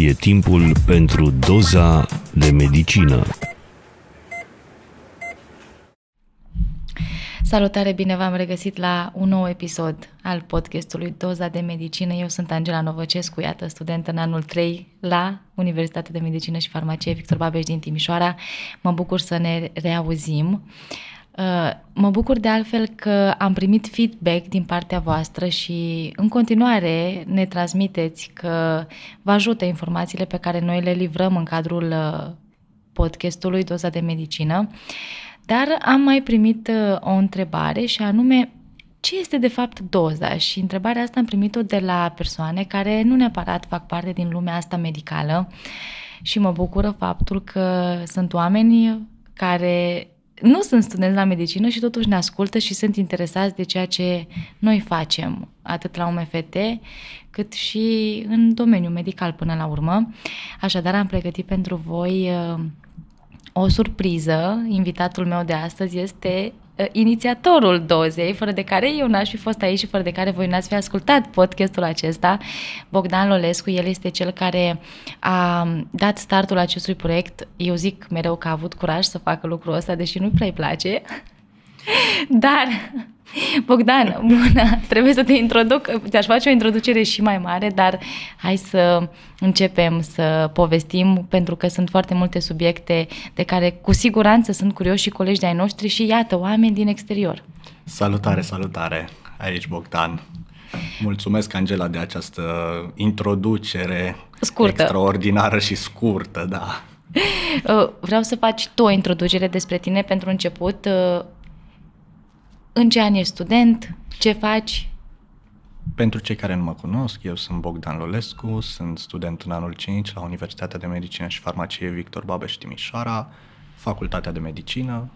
E timpul pentru doza de medicină. Salutare, bine v-am regăsit la un nou episod al podcastului Doza de Medicină. Eu sunt Angela Novăcescu, iată, studentă în anul 3 la Universitatea de Medicină și Farmacie Victor Babeș din Timișoara. Mă bucur să ne reauzim. Mă bucur de altfel că am primit feedback din partea voastră și în continuare ne transmiteți că vă ajută informațiile pe care noi le livrăm în cadrul podcastului Doza de Medicină. Dar am mai primit o întrebare și anume, ce este de fapt doza? Și întrebarea asta am primit-o de la persoane care nu neapărat fac parte din lumea asta medicală și mă bucură faptul că sunt oameni care nu sunt studenți la medicină și totuși ne ascultă și sunt interesați de ceea ce noi facem, atât la UMFT, cât și în domeniul medical până la urmă. Așadar, am pregătit pentru voi o surpriză. Invitatul meu de astăzi este inițiatorul dozei, fără de care eu n-aș fi fost aici și fără de care voi n-ați fi ascultat podcastul acesta. Bogdan Lolescu, el este cel care a dat startul acestui proiect. Eu zic mereu că a avut curaj să facă lucrul ăsta, deși nu-i prea-i place. Dar, Bogdan, bună, trebuie să te introduc, ți-aș face o introducere și mai mare, dar hai să începem să povestim, pentru că sunt foarte multe subiecte de care cu siguranță sunt curioși și colegi de-ai noștri și iată, oameni din exterior. Salutare, salutare, aici Bogdan. Mulțumesc, Angela, de această introducere scurtă, extraordinară și scurtă, da. Vreau să faci tu o introducere despre tine pentru început. În ce an ești student? Ce faci? Pentru cei care nu mă cunosc, eu sunt Bogdan Lolescu, sunt student în anul 5 la Universitatea de Medicină și Farmacie Victor Babeș Timișoara, Facultatea de Medicină,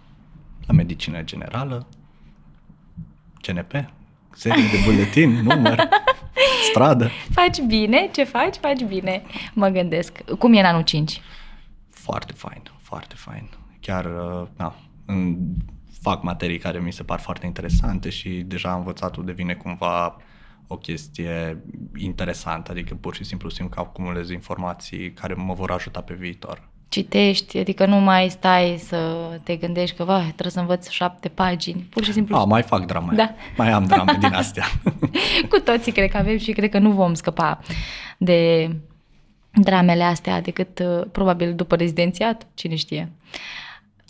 la Medicină Generală, CNP, serie de buletin, număr, stradă. Faci bine, ce faci? Faci bine, mă gândesc. Cum e în anul 5? Foarte fain, foarte fain. Chiar, da, fac materii care mi se par foarte interesante și deja învățatul devine cumva o chestie interesantă, adică pur și simplu simt că acumulez informații care mă vor ajuta pe viitor. Citești, adică nu mai stai să te gândești că trebuie să învăț 7 pagini, pur și simplu. Mai fac drame, da. Mai am drame din astea. Cu toții cred că avem și cred că nu vom scăpa de dramele astea decât probabil după rezidențiat, cine știe.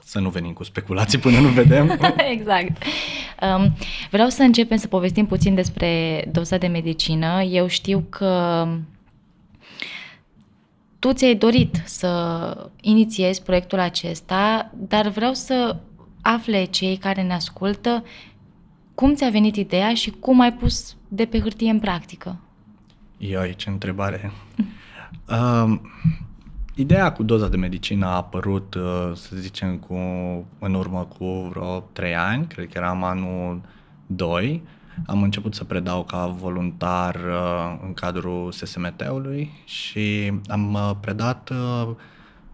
Să nu venim cu speculații până nu vedem. Exact. Vreau să începem să povestim puțin despre doza de medicină. Eu știu că tu ți-ai dorit să inițiezi proiectul acesta, dar vreau să afle cei care ne ascultă cum ți-a venit ideea și cum ai pus de pe hârtie în practică. Ioi, ce întrebare! Ideea cu doza de medicină a apărut, să zicem, în urmă cu vreo 3 ani, cred că eram anul 2. Am început să predau ca voluntar în cadrul SSMT-ului și am predat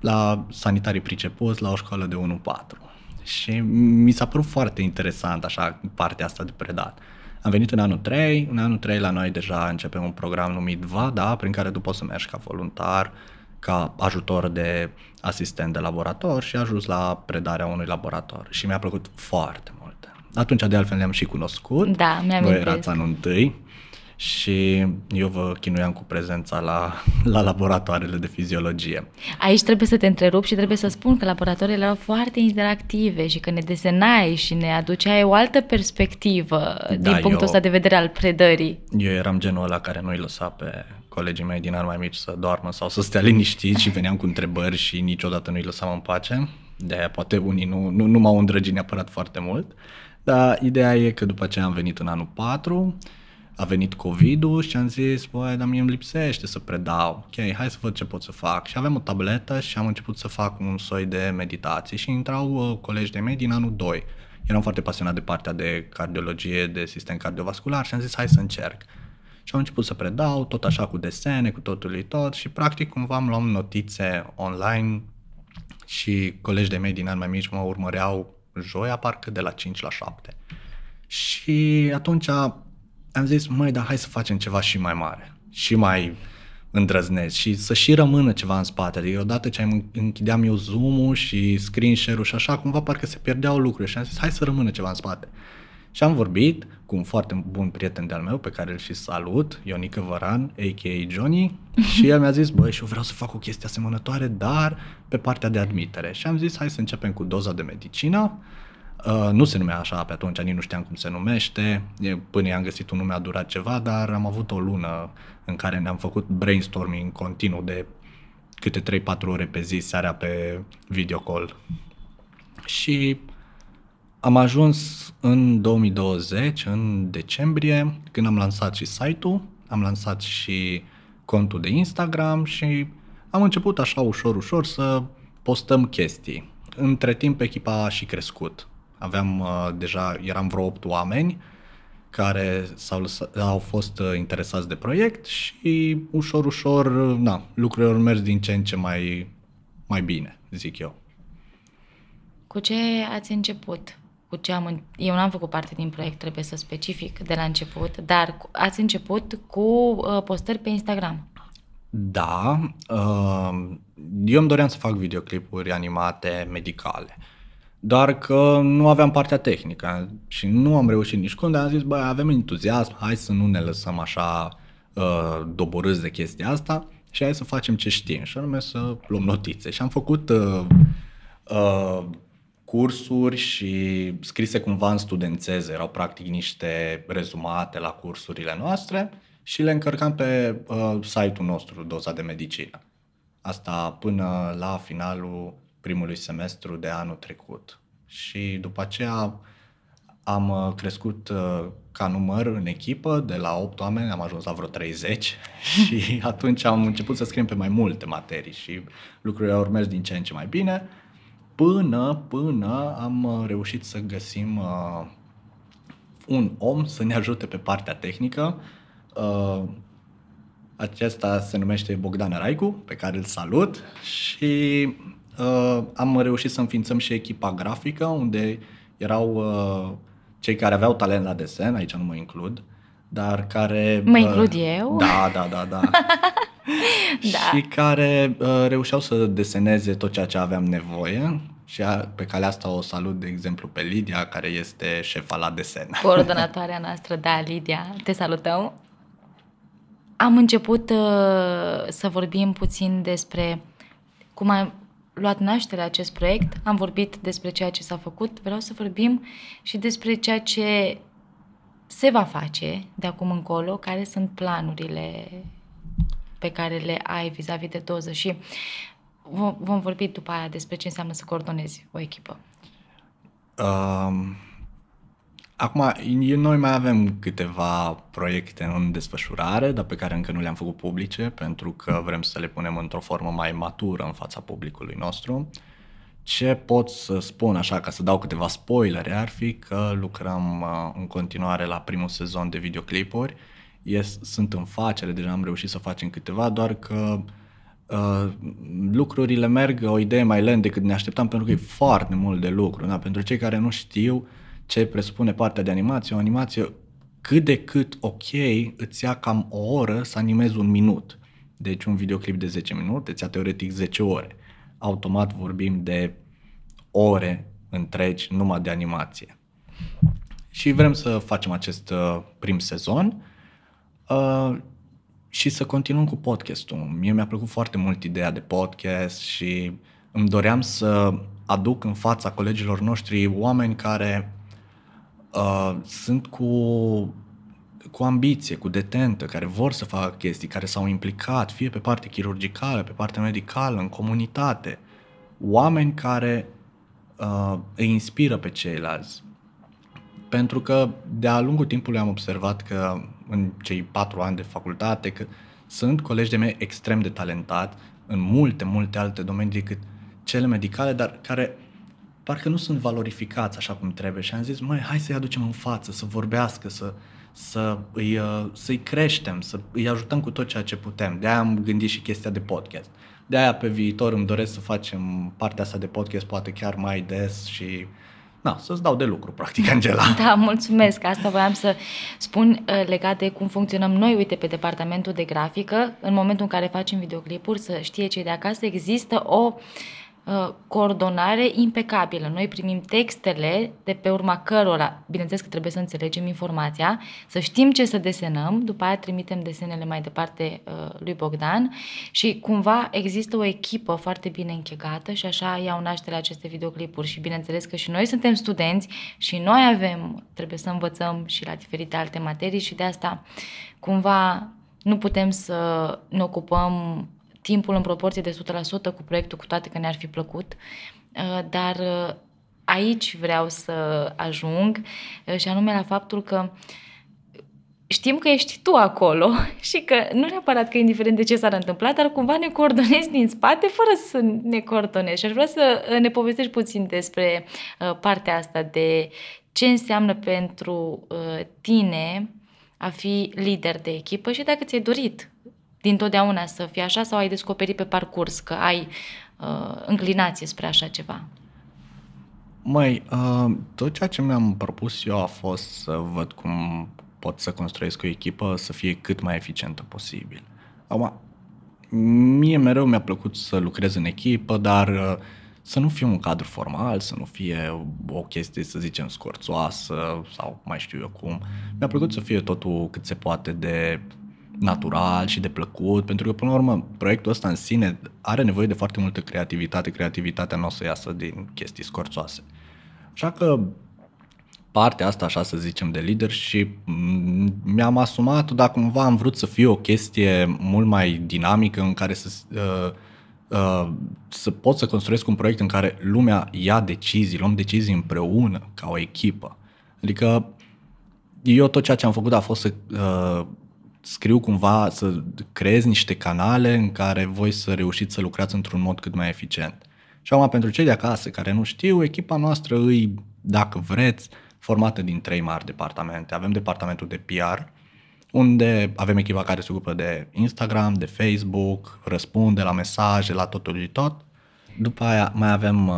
la sanitarii pricepuți la o școală de 1-4. Și mi s-a părut foarte interesant așa partea asta de predat. Am venit în anul 3, la noi deja începem un program numit VADA, prin care tu poți să mergi ca voluntar, ca ajutor de asistent de laborator și a ajuns la predarea unui laborator și mi-a plăcut foarte mult. Atunci de altfel ne-am și cunoscut, da, voi erați anul 1 și eu vă chinuiam cu prezența la laboratoarele de fiziologie. Aici trebuie să te întrerup și trebuie să spun că laboratoarele erau foarte interactive și că ne desenai și ne aduceai o altă perspectivă, da, din punctul ăsta de vedere al predării. Eu eram genul ăla care nu-i lăsa pe colegii mei din ani mai mici să doarmă sau să stea liniștiți și veneam cu întrebări și niciodată nu-i lăsam în pace. De-aia poate unii nu m-au îndrăgit neapărat foarte mult, dar ideea e că după aceea am venit în anul 4, a venit COVID-ul și am zis, dar mie îmi lipsește să predau, ok, hai să văd ce pot să fac. Și aveam o tabletă și am început să fac un soi de meditații și intrau colegi de mei din anul 2. Eram foarte pasionat de partea de cardiologie, de sistem cardiovascular și am zis, hai să încerc. Și am început să predau, tot așa cu desene, cu totul tot și practic cumva îmi luam notițe online și colegi de mei din ani mai mici mă urmăreau joia parcă de la 5 la 7. Și atunci am zis, dar hai să facem ceva și mai mare și mai îndrăznesc și să și rămână ceva în spate. Adică odată ce închideam eu Zoom-ul și screen share-ul și așa, cumva parcă se pierdeau lucruri și am zis hai să rămână ceva în spate. Și am vorbit cu un foarte bun prieten de-al meu, pe care îl și salut, Ionică Văran, a.k.a. Johnny, și el mi-a zis, băi, și eu vreau să fac o chestie asemănătoare, dar pe partea de admitere. Și am zis, hai să începem cu Doza de Medicină. Nu se numea așa pe atunci, nici nu știam cum se numește, până i-am găsit un nume a durat ceva, dar am avut o lună în care ne-am făcut brainstorming continuu de câte 3-4 ore pe zi, seara pe videocall. Și am ajuns în 2020, în decembrie, când am lansat și site-ul, am lansat și contul de Instagram și am început așa ușor să postăm chestii. Între timp echipa a și crescut. Aveam deja, eram vreo 8 oameni care au fost interesați de proiect și ușor, lucrurile au mers din ce în ce mai bine, zic eu. Cu ce ați început? Eu n-am făcut parte din proiect, trebuie să specific de la început, dar ați început cu postări pe Instagram. Da, eu îmi doream să fac videoclipuri animate medicale, doar că nu aveam partea tehnică și nu am reușit nicicum, dar am zis, băi, avem entuziasm, hai să nu ne lăsăm așa doborâți de chestia asta și hai să facem ce știm și anume să luăm notițe. Și am făcut cursuri și scrise cumva în studențeze, erau practic niște rezumate la cursurile noastre și le încărcam pe site-ul nostru, Doza de Medicină. Asta până la finalul primului semestru de anul trecut. Și după aceea am crescut ca număr în echipă, de la 8 oameni am ajuns la vreo 30 și atunci am început să scriem pe mai multe materii și lucrurile au mers din ce în ce mai bine, până am reușit să găsim un om să ne ajute pe partea tehnică. Acesta se numește Bogdan Raicu, pe care îl salut, și am reușit să înființăm și echipa grafică, unde erau cei care aveau talent la desen, aici nu mă includ, dar care... Mă includ eu? Da. Da. Și care reușeau să deseneze tot ceea ce aveam nevoie și pe calea asta o salut, de exemplu, pe Lidia, care este șefa la desen. Coordonatoarea noastră, da, Lidia, te salutăm! Am început să vorbim puțin despre cum a luat naștere acest proiect, am vorbit despre ceea ce s-a făcut, vreau să vorbim și despre ceea ce se va face de acum încolo, care sunt planurile pe care le ai vis-a-vis de doză și vom vorbi după aia despre ce înseamnă să coordonezi o echipă. Acum, noi mai avem câteva proiecte în desfășurare, dar pe care încă nu le-am făcut publice, pentru că vrem să le punem într-o formă mai matură în fața publicului nostru. Ce pot să spun așa, ca să dau câteva spoilere, ar fi că lucrăm în continuare la primul sezon de videoclipuri. Sunt în facere, deja am reușit să facem câteva, doar că lucrurile merg o idee mai lent decât ne așteptam, pentru că e foarte mult de lucru. Pentru cei care nu știu ce presupune partea de animație, o animație cât de cât ok îți ia cam o oră să animezi un minut. Deci un videoclip de 10 minute îți ia teoretic 10 ore. Automat vorbim de ore întregi numai de animație. Și vrem să facem acest prim sezon și să continuăm cu podcastul. Mie mi-a plăcut foarte mult ideea de podcast și îmi doream să aduc în fața colegilor noștri oameni care sunt cu ambiție, cu detentă, care vor să facă chestii, care s-au implicat, fie pe partea chirurgicală, pe partea medicală, în comunitate. Oameni care îi inspiră pe ceilalți. Pentru că de-a lungul timpului am observat că în cei 4 ani de facultate că sunt colegi de mei extrem de talentați în multe alte domenii decât cele medicale, dar care parcă nu sunt valorificați așa cum trebuie și am zis, măi, hai să-i aducem în față, să vorbească, să-i creștem, să-i ajutăm cu tot ceea ce putem. De-aia am gândit și chestia de podcast. De-aia pe viitor îmi doresc să facem partea asta de podcast poate chiar mai des și da, să-ți dau de lucru, practic, Angela. Da, mulțumesc. Asta voiam să spun legat de cum funcționăm noi, uite, pe departamentul de grafică. În momentul în care facem videoclipuri, să știe cei de acasă, există o coordonare impecabilă. Noi primim textele de pe urma cărora, bineînțeles că trebuie să înțelegem informația, să știm ce să desenăm, după aia trimitem desenele mai departe lui Bogdan și cumva există o echipă foarte bine închegată și așa iau naștere aceste videoclipuri și bineînțeles că și noi suntem studenți și noi avem, trebuie să învățăm și la diferite alte materii și de asta cumva nu putem să ne ocupăm timpul în proporție de 100% cu proiectul, cu toate că ne-ar fi plăcut, dar aici vreau să ajung și anume la faptul că știm că ești tu acolo și că nu neapărat că indiferent de ce s-ar întâmpla, dar cumva ne coordonezi din spate fără să ne coordonezi. Și aș vrea să ne povestești puțin despre partea asta de ce înseamnă pentru tine a fi lider de echipă și dacă ți-ai dorit dintotdeauna să fie așa sau ai descoperit pe parcurs că ai înclinație spre așa ceva? Tot ceea ce mi-am propus eu a fost să văd cum pot să construiesc o echipă să fie cât mai eficientă posibil. Acum, mie mereu mi-a plăcut să lucrez în echipă, dar să nu fie un cadru formal, să nu fie o chestie, să zicem, scorțoasă sau mai știu eu cum. Mi-a plăcut să fie totul cât se poate de natural și de plăcut, pentru că până la urmă proiectul ăsta în sine are nevoie de foarte multă creativitate, creativitatea nu o să iasă din chestii scorțoase. Așa că partea asta, așa să zicem, de leadership mi-am asumat-o, dar cumva am vrut să fie o chestie mult mai dinamică în care să pot să construiesc un proiect în care lumea ia decizii, luăm decizii împreună ca o echipă. Adică eu tot ceea ce am făcut a fost să scriu cumva, să creez niște canale în care voi să reușiți să lucrați într-un mod cât mai eficient. Și acum, pentru cei de acasă care nu știu, echipa noastră îi, dacă vreți, formată din 3 mari departamente. Avem departamentul de PR, unde avem echipa care se ocupă de Instagram, de Facebook, răspunde la mesaje, la totul și tot. După aia mai avem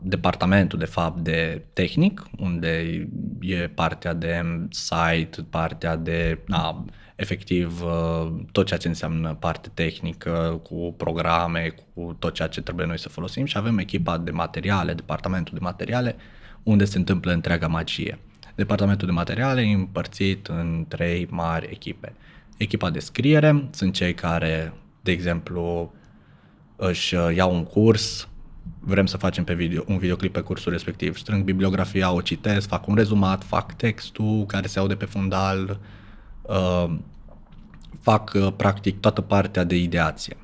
departamentul de fapt de tehnic, unde e partea de site, partea de efectiv tot ceea ce înseamnă parte tehnică, cu programe, cu tot ceea ce trebuie noi să folosim, și avem echipa de materiale, departamentul de materiale, unde se întâmplă întreaga magie. Departamentul de materiale e împărțit în 3 mari echipe. Echipa de scriere sunt cei care, de exemplu, își iau un curs, vrem să facem un videoclip pe cursul respectiv, strâng bibliografia, o citesc, fac un rezumat, fac textul care se aude pe fundal, fac practic toată partea de ideație.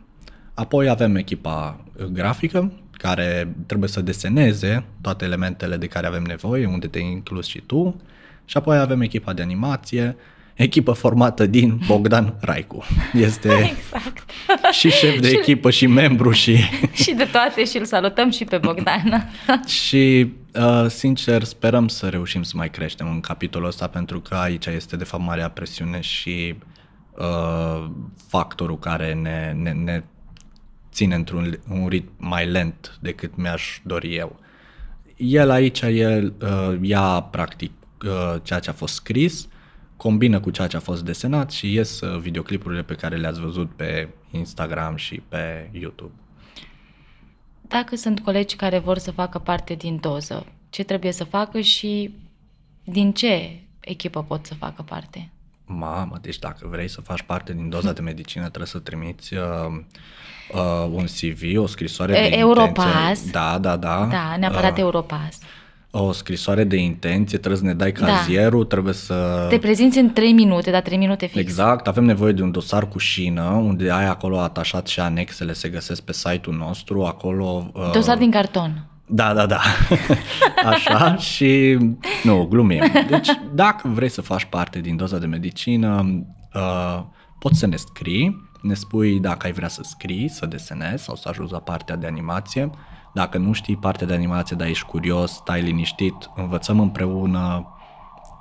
Apoi avem echipa grafică, care trebuie să deseneze toate elementele de care avem nevoie, unde te-ai inclus și tu, și apoi avem echipa de animație, echipă formată din Bogdan Raicu. Este exact. Și șef de echipă și membru și și de toate și îl salutăm și pe Bogdan. Și sincer sperăm să reușim să mai creștem în capitolul ăsta, pentru că aici este de fapt marea presiune și factorul care ne ține într-un ritm mai lent decât mi-aș dori eu. El ia practic ceea ce a fost scris, combină cu ceea ce a fost desenat și ies videoclipurile pe care le-ați văzut pe Instagram și pe YouTube. Dacă sunt colegi care vor să facă parte din Doză, ce trebuie să facă și din ce echipă pot să facă parte? Mamă, deci dacă vrei să faci parte din Doza de Medicină, trebuie să trimiți un CV, o scrisoare de Europass. Da, neapărat Europass. O scrisoare de intenție, trebuie să ne dai cazierul, trebuie să te prezinți în 3 minute, dar 3 minute fix. Exact, avem nevoie de un dosar cu șină, unde ai acolo atașat și anexele, se găsesc pe site-ul nostru, acolo dosar din carton. Da. Așa și nu, glumim. Deci, dacă vrei să faci parte din Doza de Medicină, poți să ne scrii, ne spui dacă ai vrea să scrii, să desenezi sau să ajungi la partea de animație. Dacă nu știi partea de animație, dar ești curios, stai liniștit, învățăm împreună,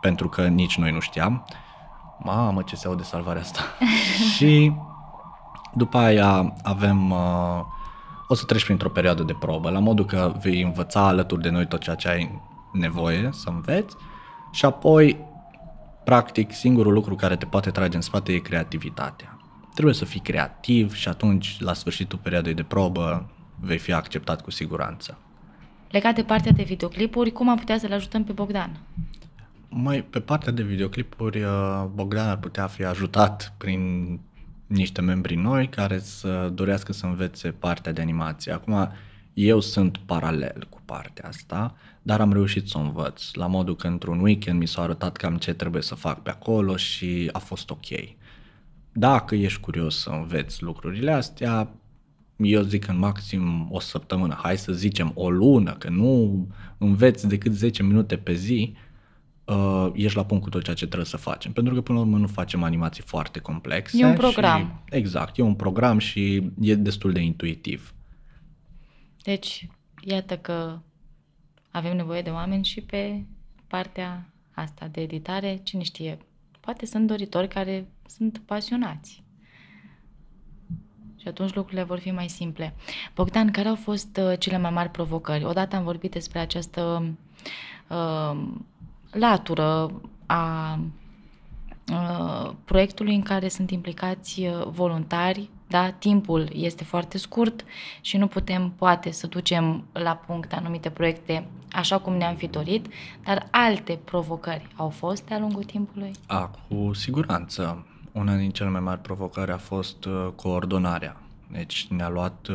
pentru că nici noi nu știam. Mamă, ce se aude salvarea asta! Și după aia avem o să treci printr-o perioadă de probă, la modul că vei învăța alături de noi tot ceea ce ai nevoie să înveți și apoi, practic, singurul lucru care te poate trage în spate e creativitatea. Trebuie să fii creativ și atunci, la sfârșitul perioadei de probă, vei fi acceptat cu siguranță. Legat de partea de videoclipuri, cum am putea să-l ajutăm pe Bogdan? Pe partea de videoclipuri, Bogdan ar putea fi ajutat prin niște membri noi care să dorească să învețe partea de animație. Acum, eu sunt paralel cu partea asta, dar am reușit să o învăț, la modul că într-un weekend mi s-a arătat cam ce trebuie să fac pe acolo și a fost ok. Dacă ești curios să înveți lucrurile astea, eu zic în maxim o săptămână, hai să zicem o lună, că nu înveți decât 10 minute pe zi, ești la punct cu tot ceea ce trebuie să facem. Pentru că până la urmă nu facem animații foarte complexe. E un program. Exact, e un program și e destul de intuitiv. Deci, iată că avem nevoie de oameni și pe partea asta de editare, cine știe, poate sunt doritori care sunt pasionați. Și atunci lucrurile vor fi mai simple. Bogdan, care au fost cele mai mari provocări? Odată am vorbit despre această latură a proiectului în care sunt implicați voluntari, da? Timpul este foarte scurt și nu putem, poate, să ducem la punct anumite proiecte așa cum ne-am fi dorit, dar alte provocări au fost de-a lungul timpului? Cu siguranță. Una din cele mai mari provocări a fost coordonarea. Deci ne-a luat,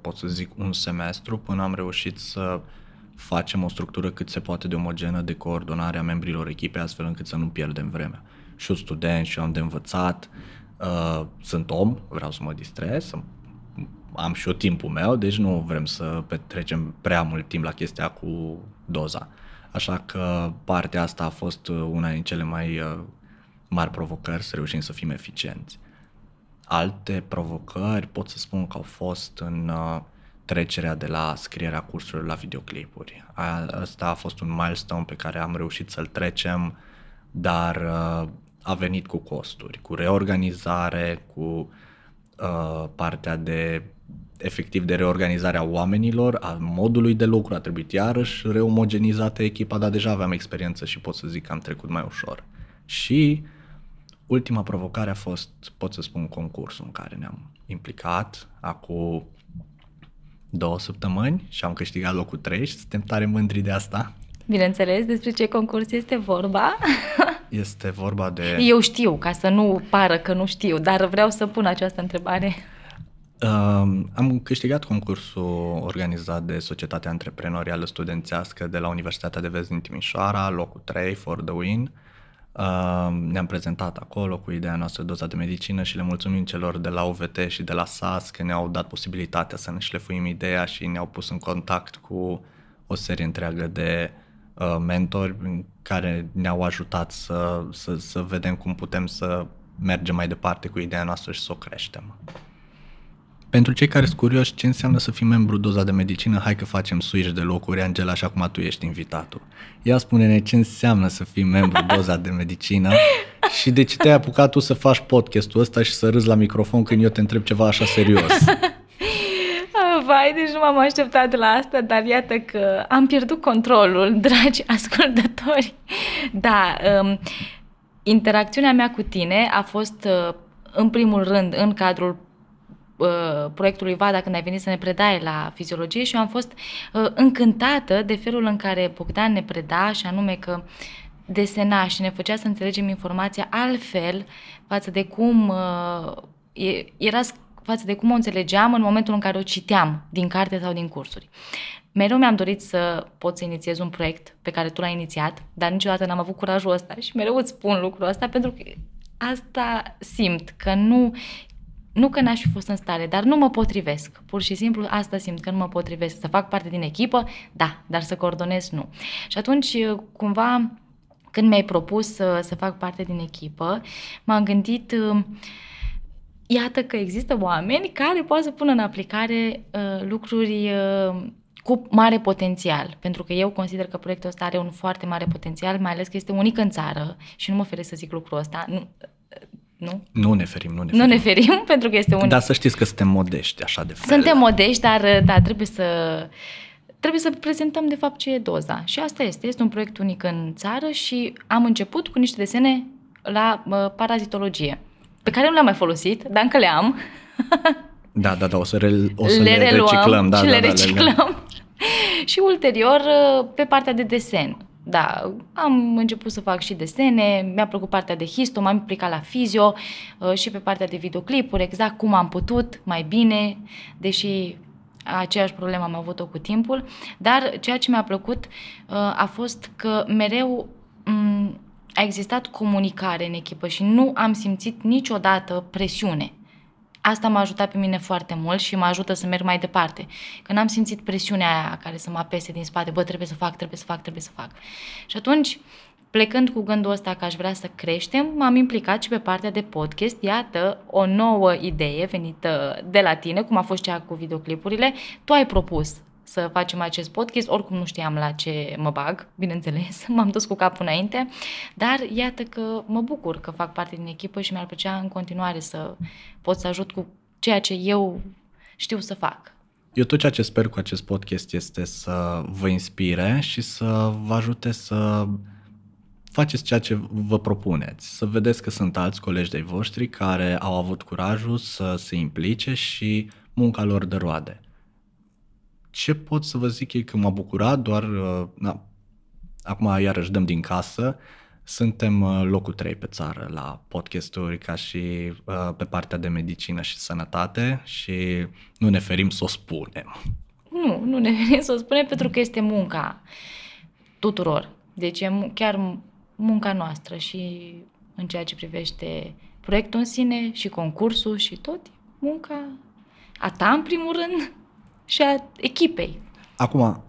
pot să zic, un semestru până am reușit să facem o structură cât se poate de omogenă de coordonare a membrilor echipei, astfel încât să nu pierdem vremea. Și eu student, și eu am de învățat, sunt om, vreau să mă distrez, am și eu timpul meu, deci nu vrem să petrecem prea mult timp la chestia cu doza. Așa că partea asta a fost una din cele mai mari provocări, să reușim să fim eficienți. Alte provocări pot să spun că au fost în trecerea de la scrierea cursurilor la videoclipuri. Asta a fost un milestone pe care am reușit să-l trecem, dar a venit cu costuri, cu reorganizare, cu partea de efectiv de reorganizarea oamenilor, a modului de lucru. A trebuit iarăși reomogenizată echipa, dar deja aveam experiență și pot să zic că am trecut mai ușor. Și ultima provocare a fost, pot să spun, concursul în care ne-am implicat acum 2 săptămâni și am câștigat locul 3 și suntem tare mândri de asta. Bineînțeles, despre ce concurs este vorba? Este vorba de... Eu știu, ca să nu pară că nu știu, dar vreau să pun această întrebare. Am câștigat concursul organizat de Societatea Antreprenorială Studențească de la Universitatea de Vest din Timișoara, locul 3, for the win. Ne-am prezentat acolo cu ideea noastră Doza de Medicină și le mulțumim celor de la UVT și de la SAS că ne-au dat posibilitatea să ne șlefuim ideea și ne-au pus în contact cu o serie întreagă de mentori care ne-au ajutat să vedem cum putem să mergem mai departe cu ideea noastră și să o creștem. Pentru cei care sunt curioși ce înseamnă să fii membru Doza de Medicină, hai că facem switch de locuri, Angela, și acum tu ești invitatul. Ia spune-ne ce înseamnă să fii membru Doza de Medicină și de ce te-ai apucat tu să faci podcastul ăsta și să râzi la microfon când eu te întreb ceva așa serios. Vai, deci nu m-am așteptat la asta, dar iată că am pierdut controlul, dragi ascultători. Da, interacțiunea mea cu tine a fost în primul rând în cadrul proiectului VADA, când ai venit să ne predai la fiziologie, și eu am fost încântată de felul în care Bogdan ne preda, și anume că desena și ne făcea să înțelegem informația altfel față de cum era, față de cum o înțelegeam în momentul în care o citeam din carte sau din cursuri. Mereu mi-am dorit să pot să inițiez un proiect pe care tu l-ai inițiat, dar niciodată n-am avut curajul ăsta și mereu îți spun lucrul ăsta pentru că asta simt, că nu că n-aș fi fost în stare, dar nu mă potrivesc. Pur și simplu asta simt, că nu mă potrivesc. Să fac parte din echipă, da, dar să coordonez, nu. Și atunci, cumva, când mi-ai propus să fac parte din echipă, m-am gândit, iată că există oameni care pot să pună în aplicare lucruri cu mare potențial, pentru că eu consider că proiectul ăsta are un foarte mare potențial, mai ales că este unic în țară și nu mă feresc să zic lucrul ăsta, nu, Nu? Nu ne ferim, pentru că este un... Dar să știți că suntem modești, așa de fel. Suntem modești, dar da, trebuie să prezentăm de fapt ce e doza. Și asta este un proiect unic în țară și am început cu niște desene la parazitologie, pe care nu le-am mai folosit, dar încă le am. Da, o să le reciclăm. Și ulterior, pe partea de desen. Da, am început să fac și desene, mi-a plăcut partea de histo, m-am implicat la fizio și pe partea de videoclipuri, exact cum am putut, mai bine, deși aceeași problemă am avut-o cu timpul, dar ceea ce mi-a plăcut a fost că mereu a existat comunicare în echipă și nu am simțit niciodată presiune. Asta m-a ajutat pe mine foarte mult și mă ajută să merg mai departe. Că n-am simțit presiunea aia care să mă apese din spate, bă, trebuie să fac. Și atunci, plecând cu gândul ăsta că aș vrea să creștem, m-am implicat și pe partea de podcast. Iată, o nouă idee venită de la tine, cum a fost cea cu videoclipurile. Tu ai propus să facem acest podcast, oricum nu știam la ce mă bag, bineînțeles, m-am dus cu capul înainte, dar iată că mă bucur că fac parte din echipă și mi-ar plăcea în continuare să pot să ajut cu ceea ce eu știu să fac. Eu tot ceea ce sper cu acest podcast este să vă inspire și să vă ajute să faceți ceea ce vă propuneți, să vedeți că sunt alți colegi de-ai voștri care au avut curajul să se implice și munca lor dă roade. Ce pot să vă zic e că m-a bucurat, doar, acum iarăși dăm din casă, suntem locul 3 pe țară la podcasturi ca și pe partea de medicină și sănătate și nu ne ferim să o spunem. Nu ne ferim să o spunem pentru că este munca tuturor, deci e chiar munca noastră și în ceea ce privește proiectul în sine și concursul și tot, munca a ta în primul rând și a echipei. Acum,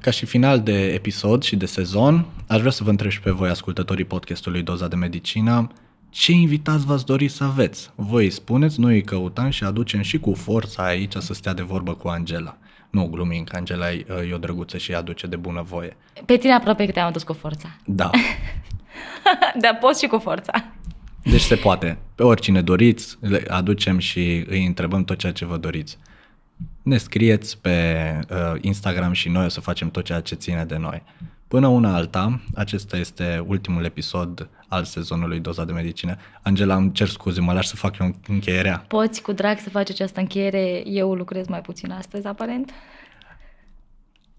ca și final de episod și de sezon, aș vrea să vă întreb și pe voi, ascultătorii podcastului Doza de Medicină, ce invitați v-ați dori să aveți? Voi spuneți, noi îi căutăm și aducem și cu forța aici să stea de vorbă cu Angela. Nu, glumim, că Angela e o drăguță și aduce de bunăvoie. Pe tine aproape că te-am adus cu forța. Da. Dar poți și cu forța. Deci se poate. Pe oricine doriți, le aducem și îi întrebăm tot ceea ce vă doriți. Ne scrieți pe Instagram și noi o să facem tot ceea ce ține de noi. Până una alta, acesta este ultimul episod al sezonului Doza de Medicină. Angela, îmi cer scuze, mă lași să fac eu încheierea? Poți cu drag să faci această încheiere, eu lucrez mai puțin astăzi, aparent.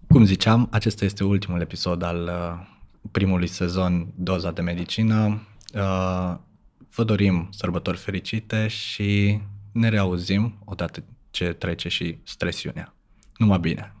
Cum ziceam, acesta este ultimul episod al primului sezon Doza de Medicină. Vă dorim sărbători fericite și ne reauzim odată ce trece și stresiunea. Numai bine!